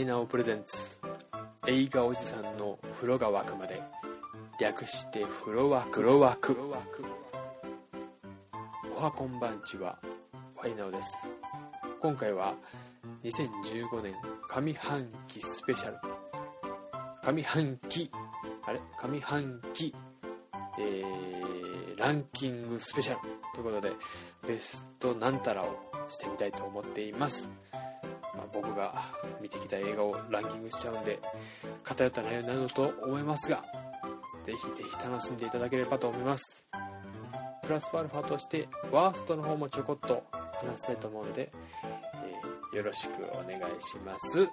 イナオプレゼンツ映画おじさんの風呂が湧くまで、略して風呂湧く。おはこんばんちは、ワイナオです。今回は2015年上半期スペシャル、上半期、ランキングスペシャルということで、ベストなんたらをしてみたいと思っています。僕が見てきた映画をランキングしちゃうんで、偏った内容になると思いますが、ぜひぜひ楽しんでいただければと思います。プラスアルファとしてワーストの方もちょこっと話したいと思うので、よろしくお願いします。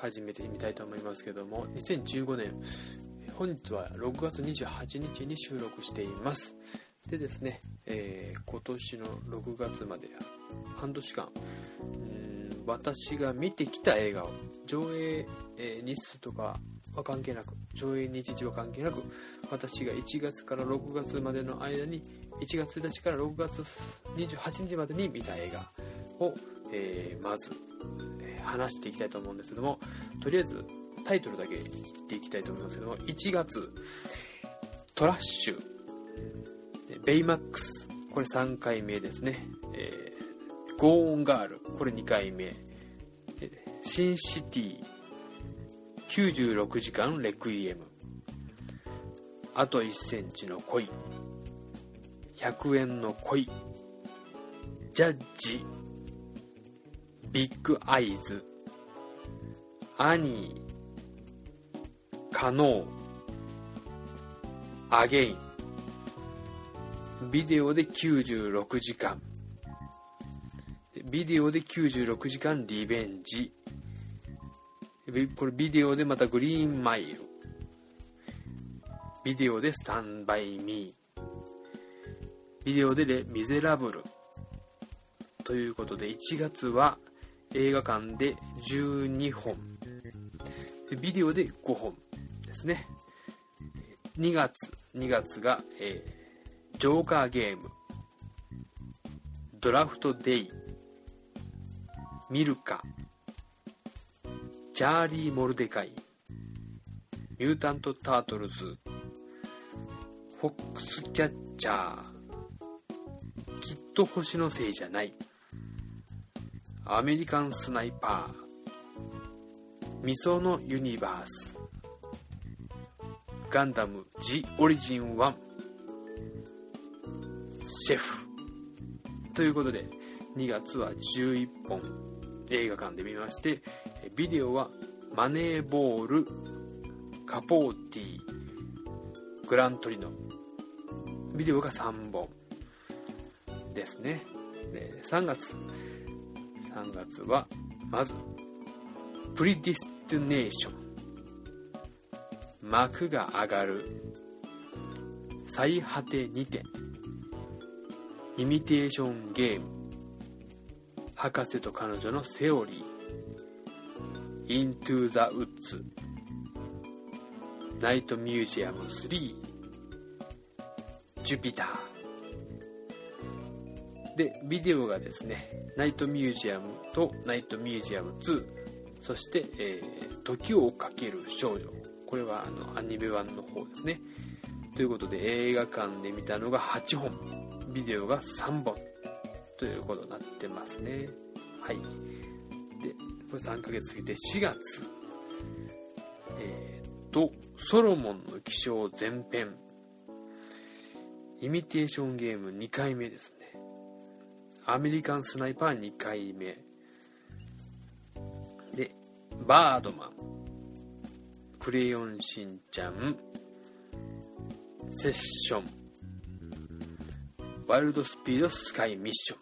始めてみたいと思いますけども、2015年本日は6月28日に収録しています。でですね、今年の6月まで半年間、私が見てきた映画を上映日数とかは関係なく、上映日時は関係なく、私が1月から6月までの間に、1月1日から6月28日までに見た映画を、まず話していきたいと思うんですけども、とりあえずタイトルだけ言っていきたいと思いますけども、1月、トラッシュ、ベイマックス、これ3回目ですね、ゴーンガール、これ2回目、シンシティ、96時間レクイエム、あと1センチの恋、100円の恋、ジャッジ、ビッグアイズ、アニー、カノー、アゲイン、ビデオで96時間、ビデオで96時間リベンジ、これビデオでまたグリーンマイル、ビデオでスタンバイミー、ビデオでレ・ミゼラブルということで、1月は映画館で12本、ビデオで5本ですね。2月が、ジョーカーゲーム、ドラフトデイ、ミルカ、チャーリー・モルデカイ、ミュータント・タートルズ、フォックス・キャッチャー、きっと星のせいじゃない、アメリカンスナイパー、ミソのユニバース、ガンダム G オリジン1、シェフということで、2月は11本映画館で見まして、ビデオはマネーボール、カポーティ、グラントリノ、ビデオが3本ですね。で、3月はまずプリディスティネーション、幕が上がる、最果てにて、イミテーションゲーム、博士と彼女のセオリー、イントゥーザウッズ、ナイトミュージアム3、ジュピターで、ビデオがですね、ナイトミュージアムとナイトミュージアム2、そして、時をかける少女、これはアニメ版の方ですね。ということで、映画館で見たのが8本、ビデオが3本ということになってますね。はい。で、これ3ヶ月過ぎて4月、ソロモンの起床前編、イミテーションゲーム2回目ですね。アメリカンスナイパー2回目、で、バードマン、クレヨンしんちゃん、セッション、ワイルドスピードスカイミッショ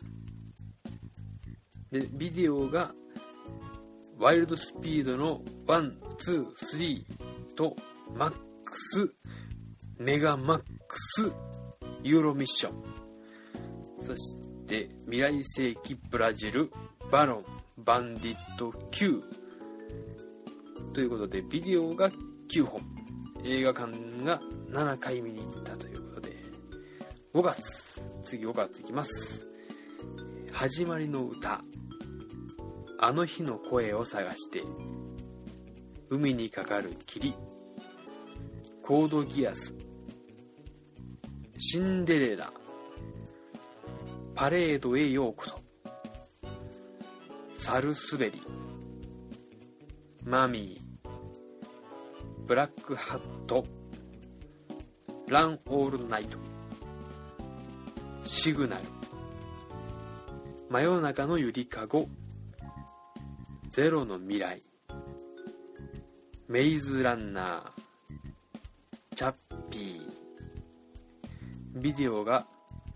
ンで、ビデオがワイルドスピードの1、2、3とマックス、メガマックス、ユーロミッション、そして未来世紀ブラジル、バノン、バンディット Q ということで、ビデオが9本、映画館が7回見に行ったということで、5月いきます。始まりの歌、あの日の声を探して、海にかかる霧、コードギアス、シンデレラ、パレードへようこそ、サルスベリ、マミー、ブラックハット、ランオールナイト、シグナル、真夜中のゆりかご、ゼロの未来、メイズランナー、チャッピー、ビデオが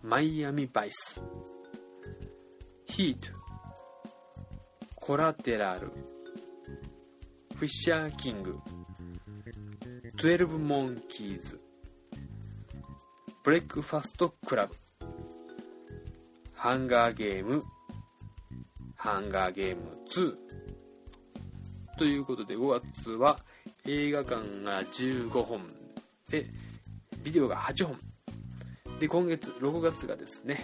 マイアミバイス、ヒート、コラテラル、フィッシャーキング、12モンキーズ、ブレックファストクラブ、ハンガーゲーム、ハンガーゲーム2ということで、5月は映画館が15本でビデオが8本で、今月6月がですね、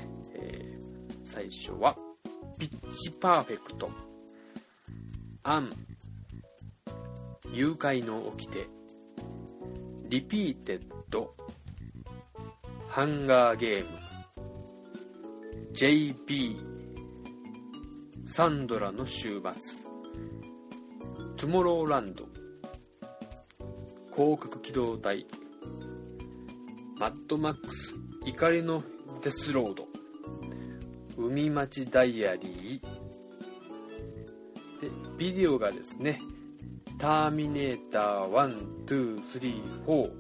最初はピッチパーフェクト、アン、誘拐の掟、リピーテッド、ハンガーゲーム、JB、 サンドラの週末、トゥモローランド、広角機動隊、マッドマックス怒りのデスロード、海町ダイアリーで、ビデオがですね、ターミネーター1、2、3、4、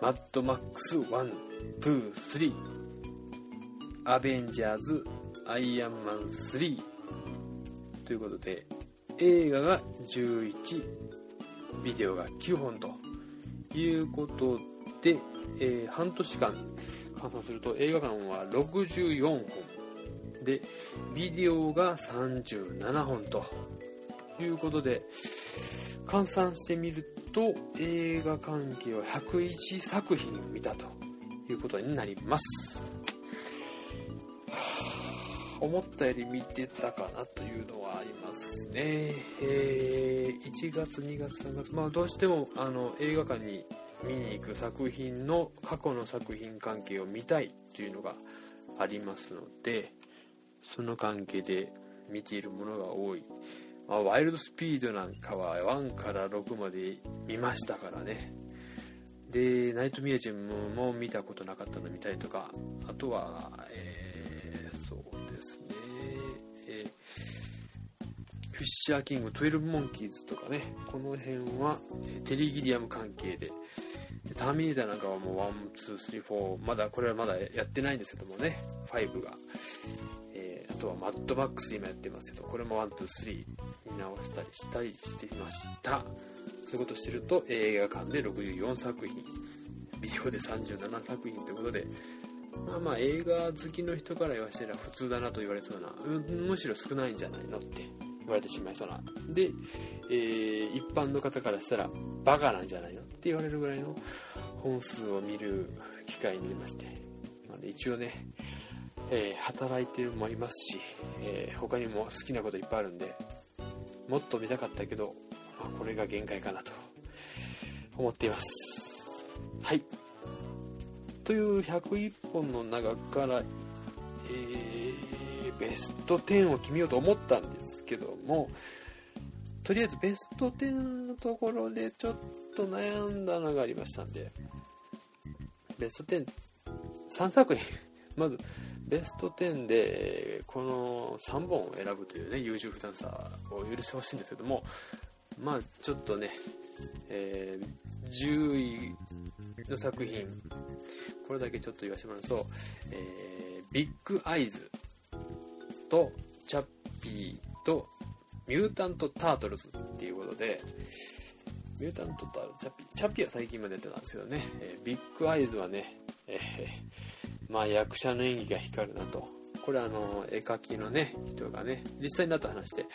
マッドマックス1、2、3、アベンジャーズ、アイアンマン3ということで、映画が11、ビデオが9本ということで、半年間換算すると映画館は64本で、ビデオが37本ということで、換算してみると映画関係は101作品見たということになります。思ったより見てたかなというのはありますね。1月2月3月、どうしても映画館に見に行く作品の過去の作品関係を見たいというのがありますので、その関係で見ているものが多い。ワイルドスピードなんかは1から6まで見ましたからね。で、ナイトミュージアムも見たことなかったの見たりとか、あとは、フィッシャーキング、12モンキーズとかね、この辺はテリー・ギリアム関係で、ターミネーターなんかはもう1、2、3、4、これはまだやってないんですけどもね、5が、あとはマッドマックス今やってますけど、これも1、2、3に直したりしたりしていました。そういうことをしてると映画館で64作品、ビデオで37作品ということで、映画好きの人から言わせたら普通だなと言われそうな、むしろ少ないんじゃないのって言われてしまいそうなで、一般の方からしたらバカなんじゃないのって言われるぐらいの本数を見る機会になりまして、一応ね、働いてるのもいますし、他にも好きなこといっぱいあるんで、もっと見たかったけど、これが限界かなと思っています。はいという101本の中から、ベスト10を決めようと思ったんですけども、とりあえずベスト10のところでちょっと悩んだのがありましたんで、ベスト10、3作品まずベスト10でこの3本を選ぶというね、優柔不断さを許してほしいんですけども、ちょっとね、10位の作品、これだけちょっと言わせてもらうと、ビッグアイズとチャッピーとミュータントタートルズっていうことで、ミュータントタートルズ、チャッピーは最近までやってたんですけどね、ビッグアイズはね、まあ役者の演技が光るなと。これは絵描きのね人がね実際になった話で、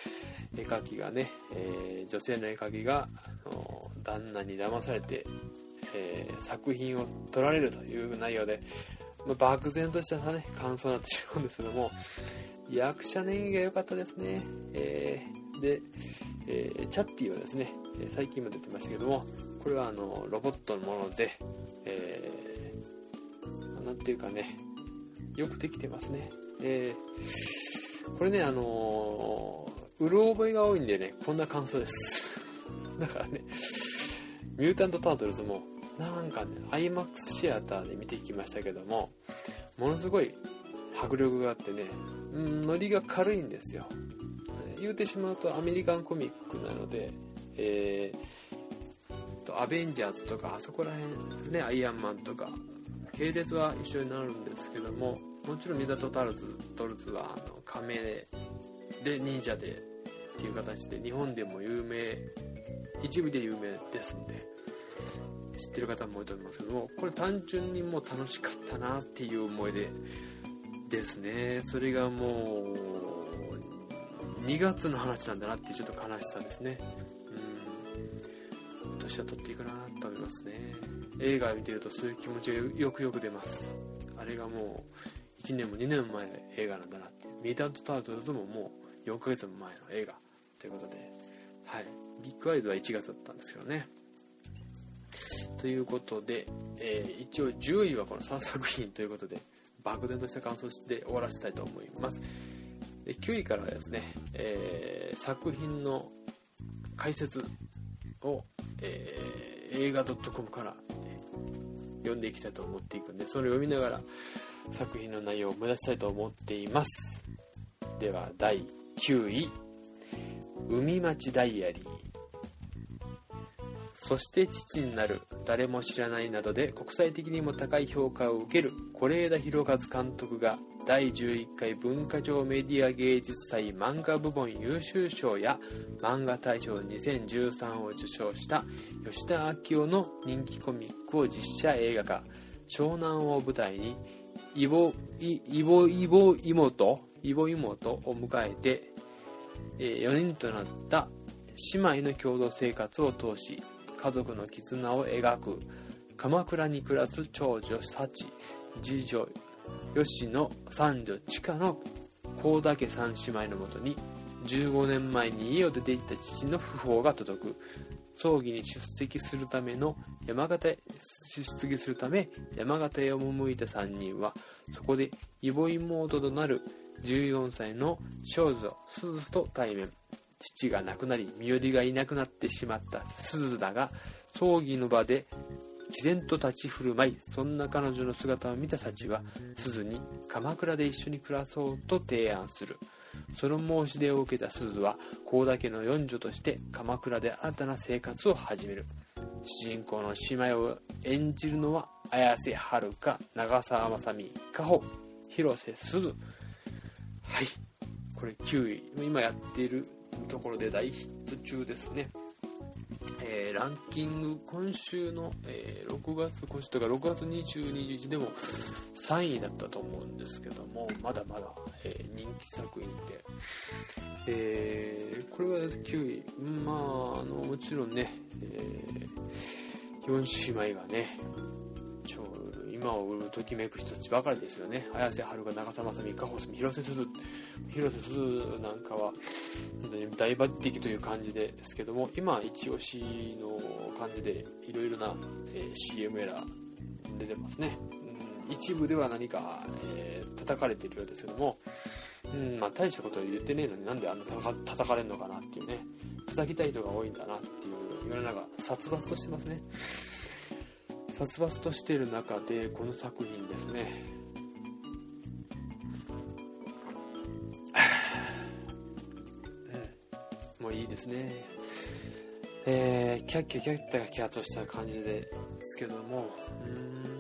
絵描きがね、女性の絵描きが旦那に騙されて、作品を撮られるという内容で、まあ、漠然とした、ね、感想になってしまうんですけども、役者の演技が良かったですね。で、チャッピーはですね最近も出てましたけども、これはロボットのもので、なんていうかねよくできてますね。これねうろ覚えが多いんでね、こんな感想ですだからね、ミュータント・タートルズもなんかね IMAX シアターで見てきましたけども、ものすごい迫力があってね、ノリが軽いんですよ。言うてしまうとアメリカンコミックなので、アベンジャーズとかあそこら辺ですね、アイアンマンとか系列は一緒になるんですけども、もちろんミュータント・タートルズは仮名で忍者でっていう形で日本でも有名、一部で有名ですんで知ってる方も多いと思いますけども、これ単純にもう楽しかったなっていう思い出ですね。それがもう2月の話なんだなっていうちょっと悲しさですね。私は撮っていくなと思いますね。映画を見てるとそういう気持ちがよくよく出ます。あれがもう1年も2年前の映画なんだなって、ミュータント・タートルズももう4ヶ月も前の映画ということで、はい、ビッグアイズは1月だったんですけどね。ということで、一応10位はこの3作品ということで漠然とした感想で終わらせたいと思います。で、9位からはですね、作品の解説を、映画 .com から、読んでいきたいと思っていくんで、それを読みながら作品の内容を目指したいと思っています。では第9位、海町ダイアリー、そして父になる、誰も知らないなどで国際的にも高い評価を受ける是枝裕和監督が第11回文化庁メディア芸術祭漫画部門優秀賞や漫画大賞2013を受賞した吉田昭夫の人気コミックを実写映画化、湘南を舞台に妹を迎えて4人となった姉妹の共同生活を通し家族の絆を描く、鎌倉に暮らす長女幸、次女吉野、三女知花の幸田家三姉妹のもとに15年前に家を出ていった父の訃報が届く。葬儀に出席するため山形へ赴いた3人はそこで異母妹となる14歳の少女鈴と対面。父が亡くなり身寄りがいなくなってしまった鈴だが、葬儀の場で毅然と立ち振る舞い、そんな彼女の姿を見た幸は鈴に鎌倉で一緒に暮らそうと提案する。その申し出を受けた鈴は幸田家の四女として鎌倉で新たな生活を始める。主人公の姉妹を演じるのは綾瀬はるか、長澤まさみ、果歩、広瀬すず。はい、これ9位、今やっているところで大ヒット中ですね。ランキング、今週の、6月20、21でも3位だったと思うんですけども、まだまだ、人気作品で、これは9位、まあ、もちろんね、4姉妹がね今をときめく人たちばかりですよね。綾瀬はるか、長澤まさみ、果歩、広瀬すずなんかは大抜擢という感じですけども、今一押しの感じでいろいろな、CM エラー出てますね。一部では何か、叩かれているようですけども、まあ、大したことを言ってねえのになんで叩かれるのかなっていうね、叩きたい人が多いんだなっていう世の中殺伐としてますね。殺伐としている中でこの作品ですね、もういいですね、キャッキャキャッキャキャとした感じですけども、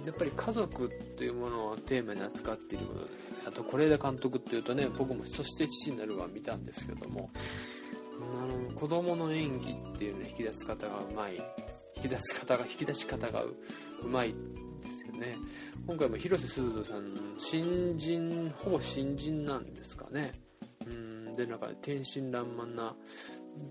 やっぱり家族というものをテーマに扱っていること、あと是枝監督というとね、僕もそして父になるは見たんですけども、子供の演技っていうのを引き出し方がうまいですよね。今回も広瀬すずさん、ほぼ新人なんですかね。で、なんか天真爛漫な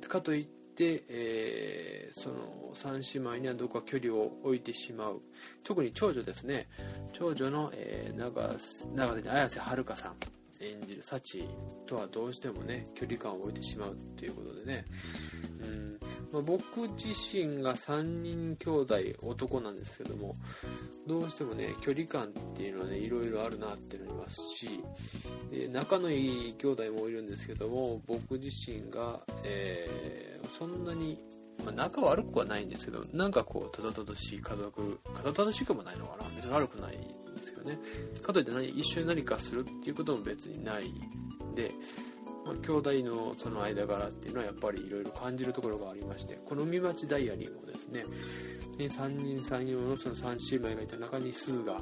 かといって、その三姉妹にはどこか距離を置いてしまう。特に長女ですね。長女の、長瀬綾瀬はるかさん演じる幸とはどうしてもね距離感を置いてしまうっていうことでね。僕自身が3人兄弟男なんですけども、どうしてもね距離感っていうのはねいろいろあるなっていうのありますし、で仲のいい兄弟もいるんですけども、僕自身が、そんなに、仲悪くはないんですけど、なんかこうただただしい家族、ただただしくもないのかな、別に悪くないんですけどね、かといって一緒に何かするっていうことも別にないで、兄弟のその間柄っていうのはやっぱりいろいろ感じるところがありまして、この海町ダイアリーもですね、三人三様のその三姉妹がいた中に鈴が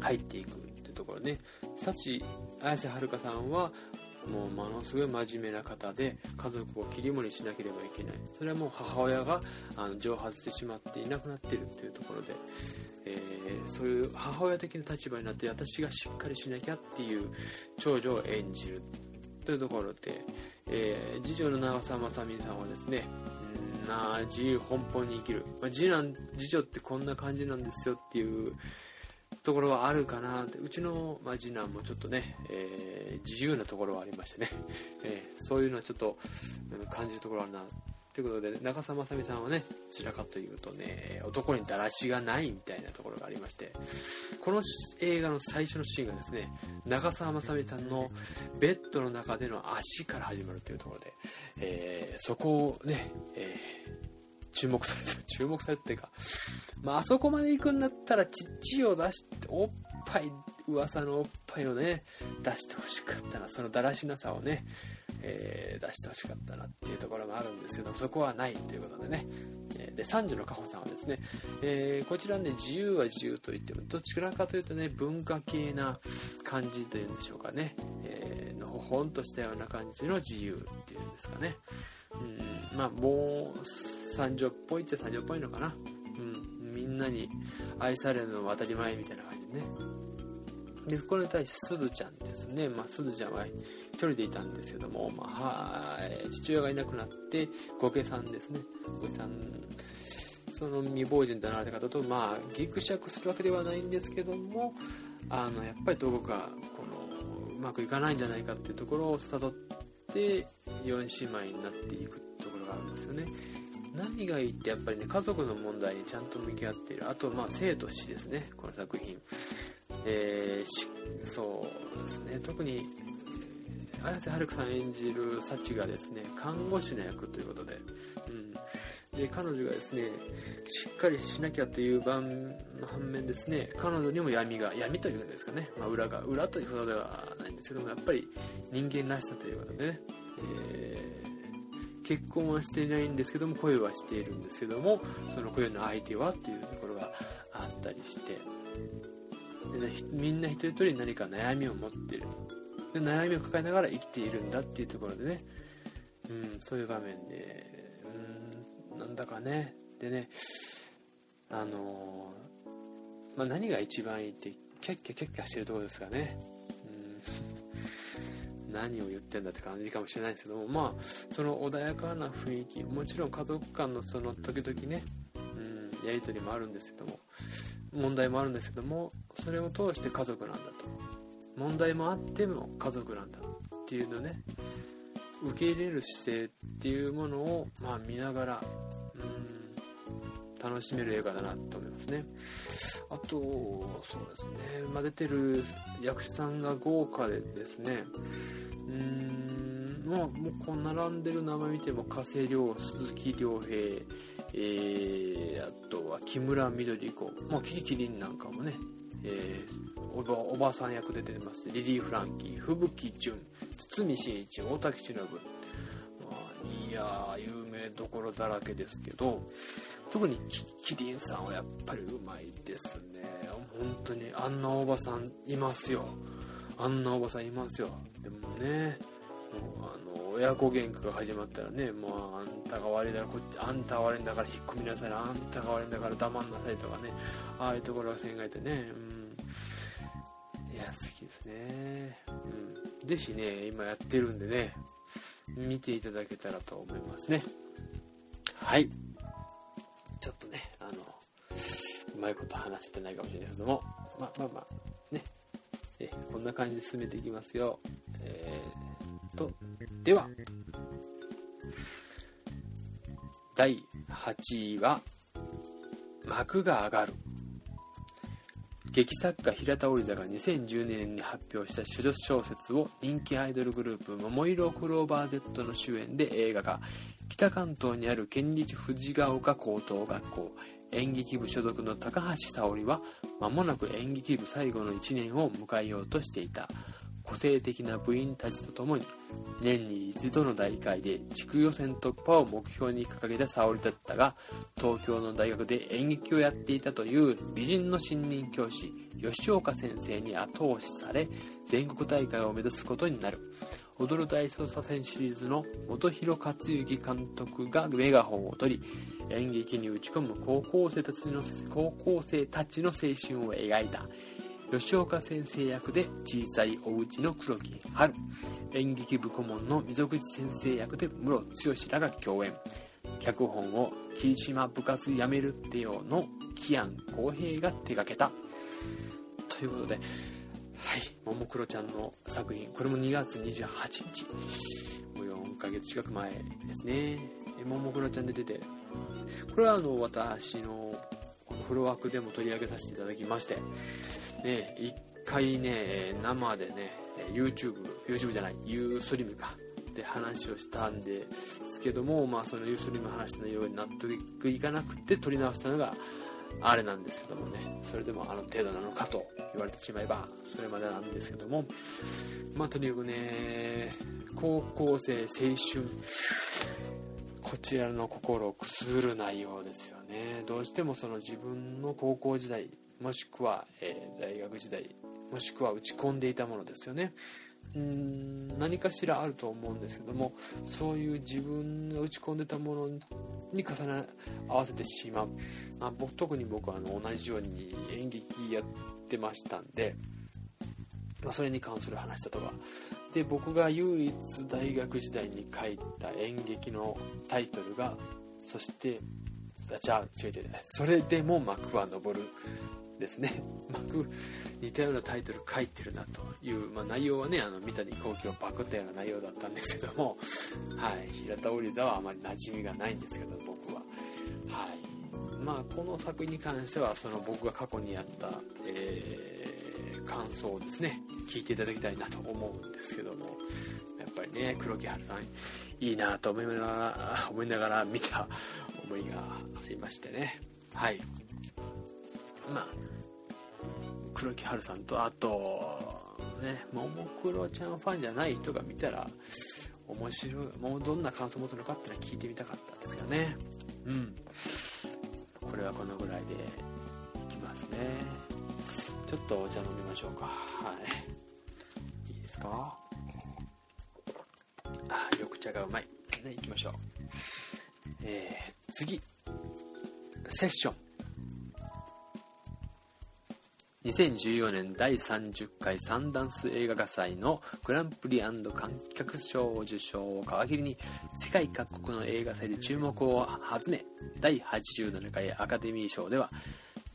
入っていくっていうところね。幸綾瀬はるかさんはもうものすごい真面目な方で、家族を切り盛りしなければいけない。それはもう母親が蒸発してしまっていなくなっているっていうところで、そういう母親的な立場になって私がしっかりしなきゃっていう長女を演じるというところで、次女の長澤まさみさんはですね、自由奔放に生きる、次女ってこんな感じなんですよっていうところはあるかなって。うちの、次男もちょっとね、自由なところはありましてね、そういうのはちょっと感じるところあるなということで、長澤まさみさんはね、どちらかというとね、男にだらしがないみたいなところがありまして、この映画の最初のシーンがですね、長澤まさみさんのベッドの中での足から始まるというところで、そこをね、注目されてるか、あそこまで行くんだったら乳を出しておっぱい、噂のおっぱいをね出してほしかったな、そのだらしなさをね、出してほしかったなっていうところもあるんですけど、そこはないということでね。で、三女のかほさんはですね、こちらね、自由は自由といってもどちらかというとね、文化系な感じというんでしょうかね、のほほんとしたような感じの自由っていうんですかね。もう三女っぽいっちゃ三女っぽいのかな。みんなに愛されるのは当たり前みたいな感じでね。で、これに対してすずちゃんですね。すずちゃんは一人でいたんですけども、父親がいなくなって、後家さんですね。後家さん、その未亡人となられた方と、ギクシャクするわけではないんですけども、やっぱりどこか、うまくいかないんじゃないかっていうところを悟って、4姉妹になっていくところがあるんですよね。何がいいってやっぱりね、家族の問題にちゃんと向き合っている。あと、生と死ですね、この作品。そうですね、特に綾瀬はるかさん演じる幸がですね、看護師の役ということで、で、彼女がですね、しっかりしなきゃという反面ですね、彼女にも闇というんですかね、裏というほどではないんですけども、やっぱり人間らしさということでね、結婚はしていないんですけども、恋はしているんですけども、その恋の相手はというところがあったりして、で、みんな一人一人何か悩みを持っている、で、悩みを抱えながら生きているんだっていうところでね、そういう場面で、なんだかね、でね、何が一番いいってキャッキャキャッキャしてるところですかね。何を言ってんだって感じかもしれないですけども、その穏やかな雰囲気、もちろん家族間のその時々ね、やり取りもあるんですけども、問題もあるんですけども、それを通して家族なんだと、問題もあっても家族なんだっていうのをね、受け入れる姿勢っていうものを、見ながら楽しめる映画だなと思いますね。あと、そうですね、出てる役者さんが豪華でですね、もうこう並んでる名前見ても、加瀬亮、鈴木亮平、あとは木村緑子、キキキリンなんかもね、おばさん役で出てます。リリー・フランキー、吹雪純、堤真一、大滝しのぶ、有名どころだらけですけど、特にキリンさんはやっぱりうまいですね。本当にあんなおばさんいますよ。でもね、親子喧嘩が始まったらね、もうあんたが悪いんだからこっち、あんたが悪いんだから引っ込みなさい、あんたが悪いんだから黙んなさいとかね、ああいうところが考えてね、うん、いや好きですね、うん、ぜひね今やってるんでね見ていただけたらと思いますね。はい、ちょっとねうまいこと話せてないかもしれないですけども、まあね、こんな感じで進めていきますよ。では第8位は幕が上がる。劇作家平田織田が2010年に発表した処女小説を人気アイドルグループ桃色クローバー Z の主演で映画化。北関東にある県立藤ヶ丘高等学校演劇部所属の高橋沙織は間もなく演劇部最後の1年を迎えようとしていた。個性的な部員たちとともに年に一度の大会で地区予選突破を目標に掲げた沙織だったが、東京の大学で演劇をやっていたという美人の新任教師吉岡先生に後押しされ全国大会を目指すことになる。踊る大捜査線シリーズの本広克行監督がメガホンを取り演劇に打ち込む高校生たちの青春を描いた。吉岡先生役で小さいお家の黒木春、演劇部顧問の溝口先生役で室強志らが共演。脚本を霧島部活やめるってよの木安公平が手掛けたということで、はい、ももクロちゃんの作品、これも2月28日、もう4ヶ月近く前ですね。ももクロちゃんで出て、これは私のフロワークでも取り上げさせていただきましてね、一回ね生でね YouTube じゃない Ustream かで話をしたんですけども、まあその Ustream の話のように納得いかなくて取り直したのがあれなんですけどもね、それでもあの程度なのかと言われてしまえばそれまでなんですけども、まあとにかくね高校生青春、こちらの心をくすぐる内容ですよね。どうしてもその自分の高校時代もしくは、大学時代もしくは打ち込んでいたものですよね。何かしらあると思うんですけども、そういう自分が打ち込んでたものに重ね合わせてしまう、まあ、特に僕は同じように演劇やってましたんで、まあ、それに関する話だとかで、僕が唯一大学時代に書いた演劇のタイトルがそして違うそれでも幕は昇るですね。似たようなタイトル書いてるなという、まあ、内容はね三谷幸喜をパクったような内容だったんですけども、はい、平田織田はあまり馴染みがないんですけど僕は、はい、まあ、この作品に関してはその僕が過去にやった、感想をですね聞いていただきたいなと思うんですけども、やっぱりね黒木華さんいいなと思いながら見た思いがありましてね、はい、まあ、黒木華さんとあとねももクロちゃんファンじゃない人が見たら面白い、もうどんな感想を持つのかってのは聞いてみたかったんですけどね、うん、これはこのぐらいでいきますね。ちょっとお茶飲みましょうか。はい、いいですか。あ、緑茶がうまいね、いきましょう。次セッション。2014年第30回サンダンス映画画祭のグランプリ&観客賞を受賞を皮切りに世界各国の映画祭で注目を集め、第87回アカデミー賞では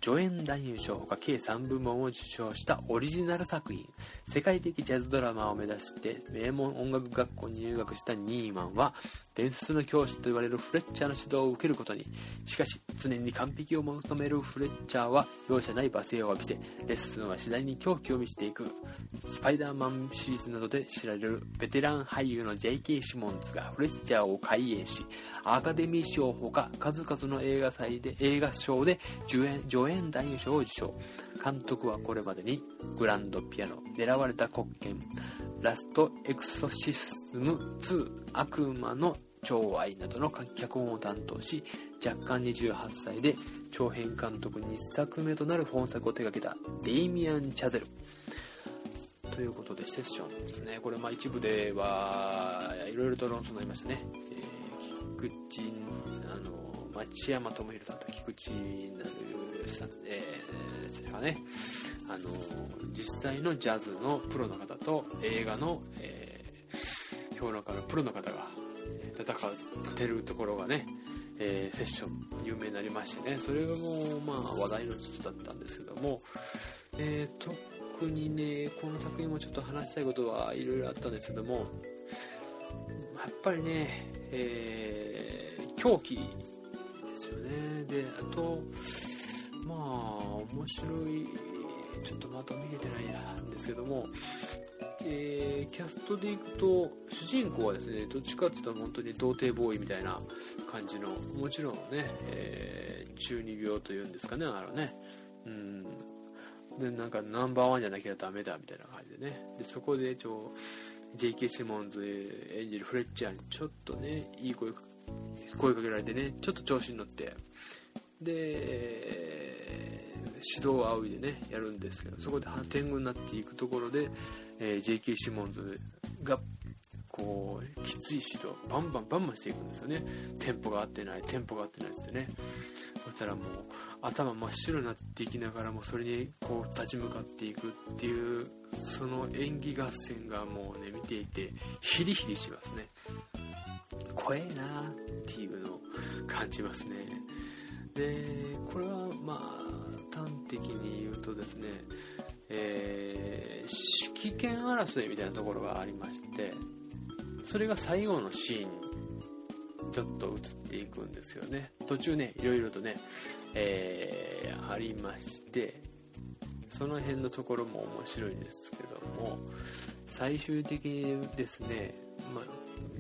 助演男優賞ほか計3部門を受賞したオリジナル作品、世界的ジャズドラマを目指して名門音楽学校に入学したニーマンは伝説の教師と言われるフレッチャーの指導を受けることに。しかし常に完璧を求めるフレッチャーは容赦ない罵声を浴びせ、レッスンは次第に狂気を見せていく。スパイダーマンシリーズなどで知られるベテラン俳優の J.K. シモンズがフレッチャーを開演し、アカデミー賞ほか数々の映画賞で助演男優賞を受賞。監督はこれまでにグランドピアノ、狙われた国権、ラストエクソシスム2、悪魔の寵愛などの脚本を担当し、弱冠28歳で長編監督2作目となる本作を手掛けたデイミアン・チャゼルとということでセッションですね。これ一部ではいろいろと論争になりましたね。町山智弘さんと菊池成さんですかね。実際のジャズのプロの方と映画の、評論家のプロの方が戦ってるところがね、セッション有名になりましてね、それがもう話題の一つだったんですけども、特にねこの作品もちょっと話したいことはいろいろあったんですけども、やっぱりね、狂気ですよね。であと面白いちょっとまだ見れてないんですけども、キャストでいくと主人公はですねどっちかっていうと本当に童貞ボーイみたいな感じの、もちろんね、中二病というんですかね、うんでナンバーワンじゃなきゃダメだみたいな感じでね、でそこでJ.K. シモンズ演じるフレッチャーにちょっとねいい声かけられてね、ちょっと調子に乗ってで指導を仰いでねやるんですけど、そこで天狗になっていくところで、J.K. シモンズがきつい指導バンバンバンバンしていくんですよね。テンポが合ってないってね。そしたらもう頭真っ白になっていきながらもそれに立ち向かっていくっていう、その演技合戦がもうね見ていてヒリヒリしますね。怖えなっていうのを感じますね。でこれは端的に言うとですね、指揮権争いみたいなところがありまして、それが最後のシーンにちょっと映っていくんですよね。途中ねいろいろとね、ありまして、その辺のところも面白いんですけども、最終的にですね、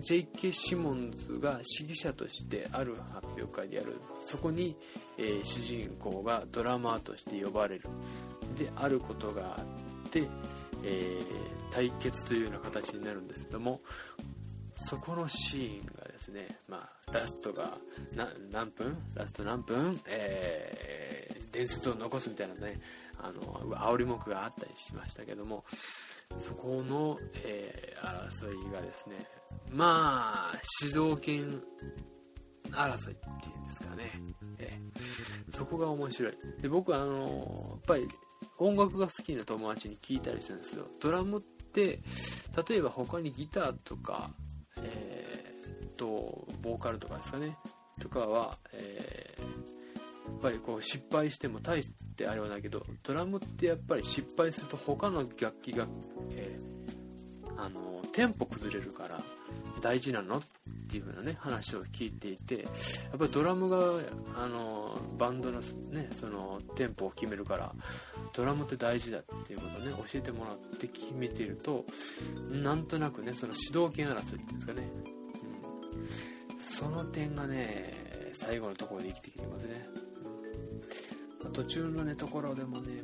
J.K. シモンズが指揮者としてある発表会でやる、そこに、主人公がドラマーとして呼ばれるであることがあって、対決というような形になるんですけども、そこのシーンがですね、ラストがラスト何分、伝説を残すみたいなね煽り文句があったりしましたけども、そこの、争いがですね、指導権争いっていうんですかね、そこが面白い。で僕はやっぱり音楽が好きな友達に聞いたりするんですけど、ドラムって例えば他にギターとか、ボーカルとかですかねとかは、やっぱり失敗しても大してあれはないけど、ドラムってやっぱり失敗すると他の楽器が、テンポ崩れるから大事なのっていう風なね話を聞いていて、やっぱりドラムがバンドのねそのテンポを決めるからドラムって大事だっていうことをね教えてもらって決めていると、なんとなくねその主導権争いっていうんですかね、その点がね最後のところで生きてきてますね。途中のねところでもね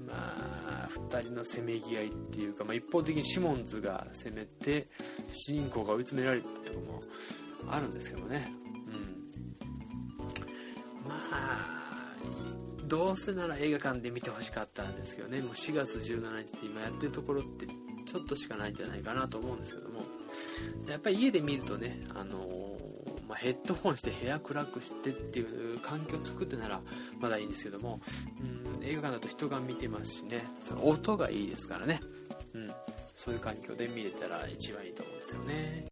2人のせめぎ合いっていうか、一方的にシモンズが攻めて主人公が追い詰められるってとこもあるんですけどね、どうせなら映画館で見てほしかったんですけどね、もう4月17日って今やってるところってちょっとしかないんじゃないかなと思うんですけども、やっぱり家で見るとねヘッドホンして部屋暗くしてっていう環境を作ってならまだいいんですけども、映画館だと人が見てますしね、その音がいいですからね、そういう環境で見れたら一番いいと思うんですよね。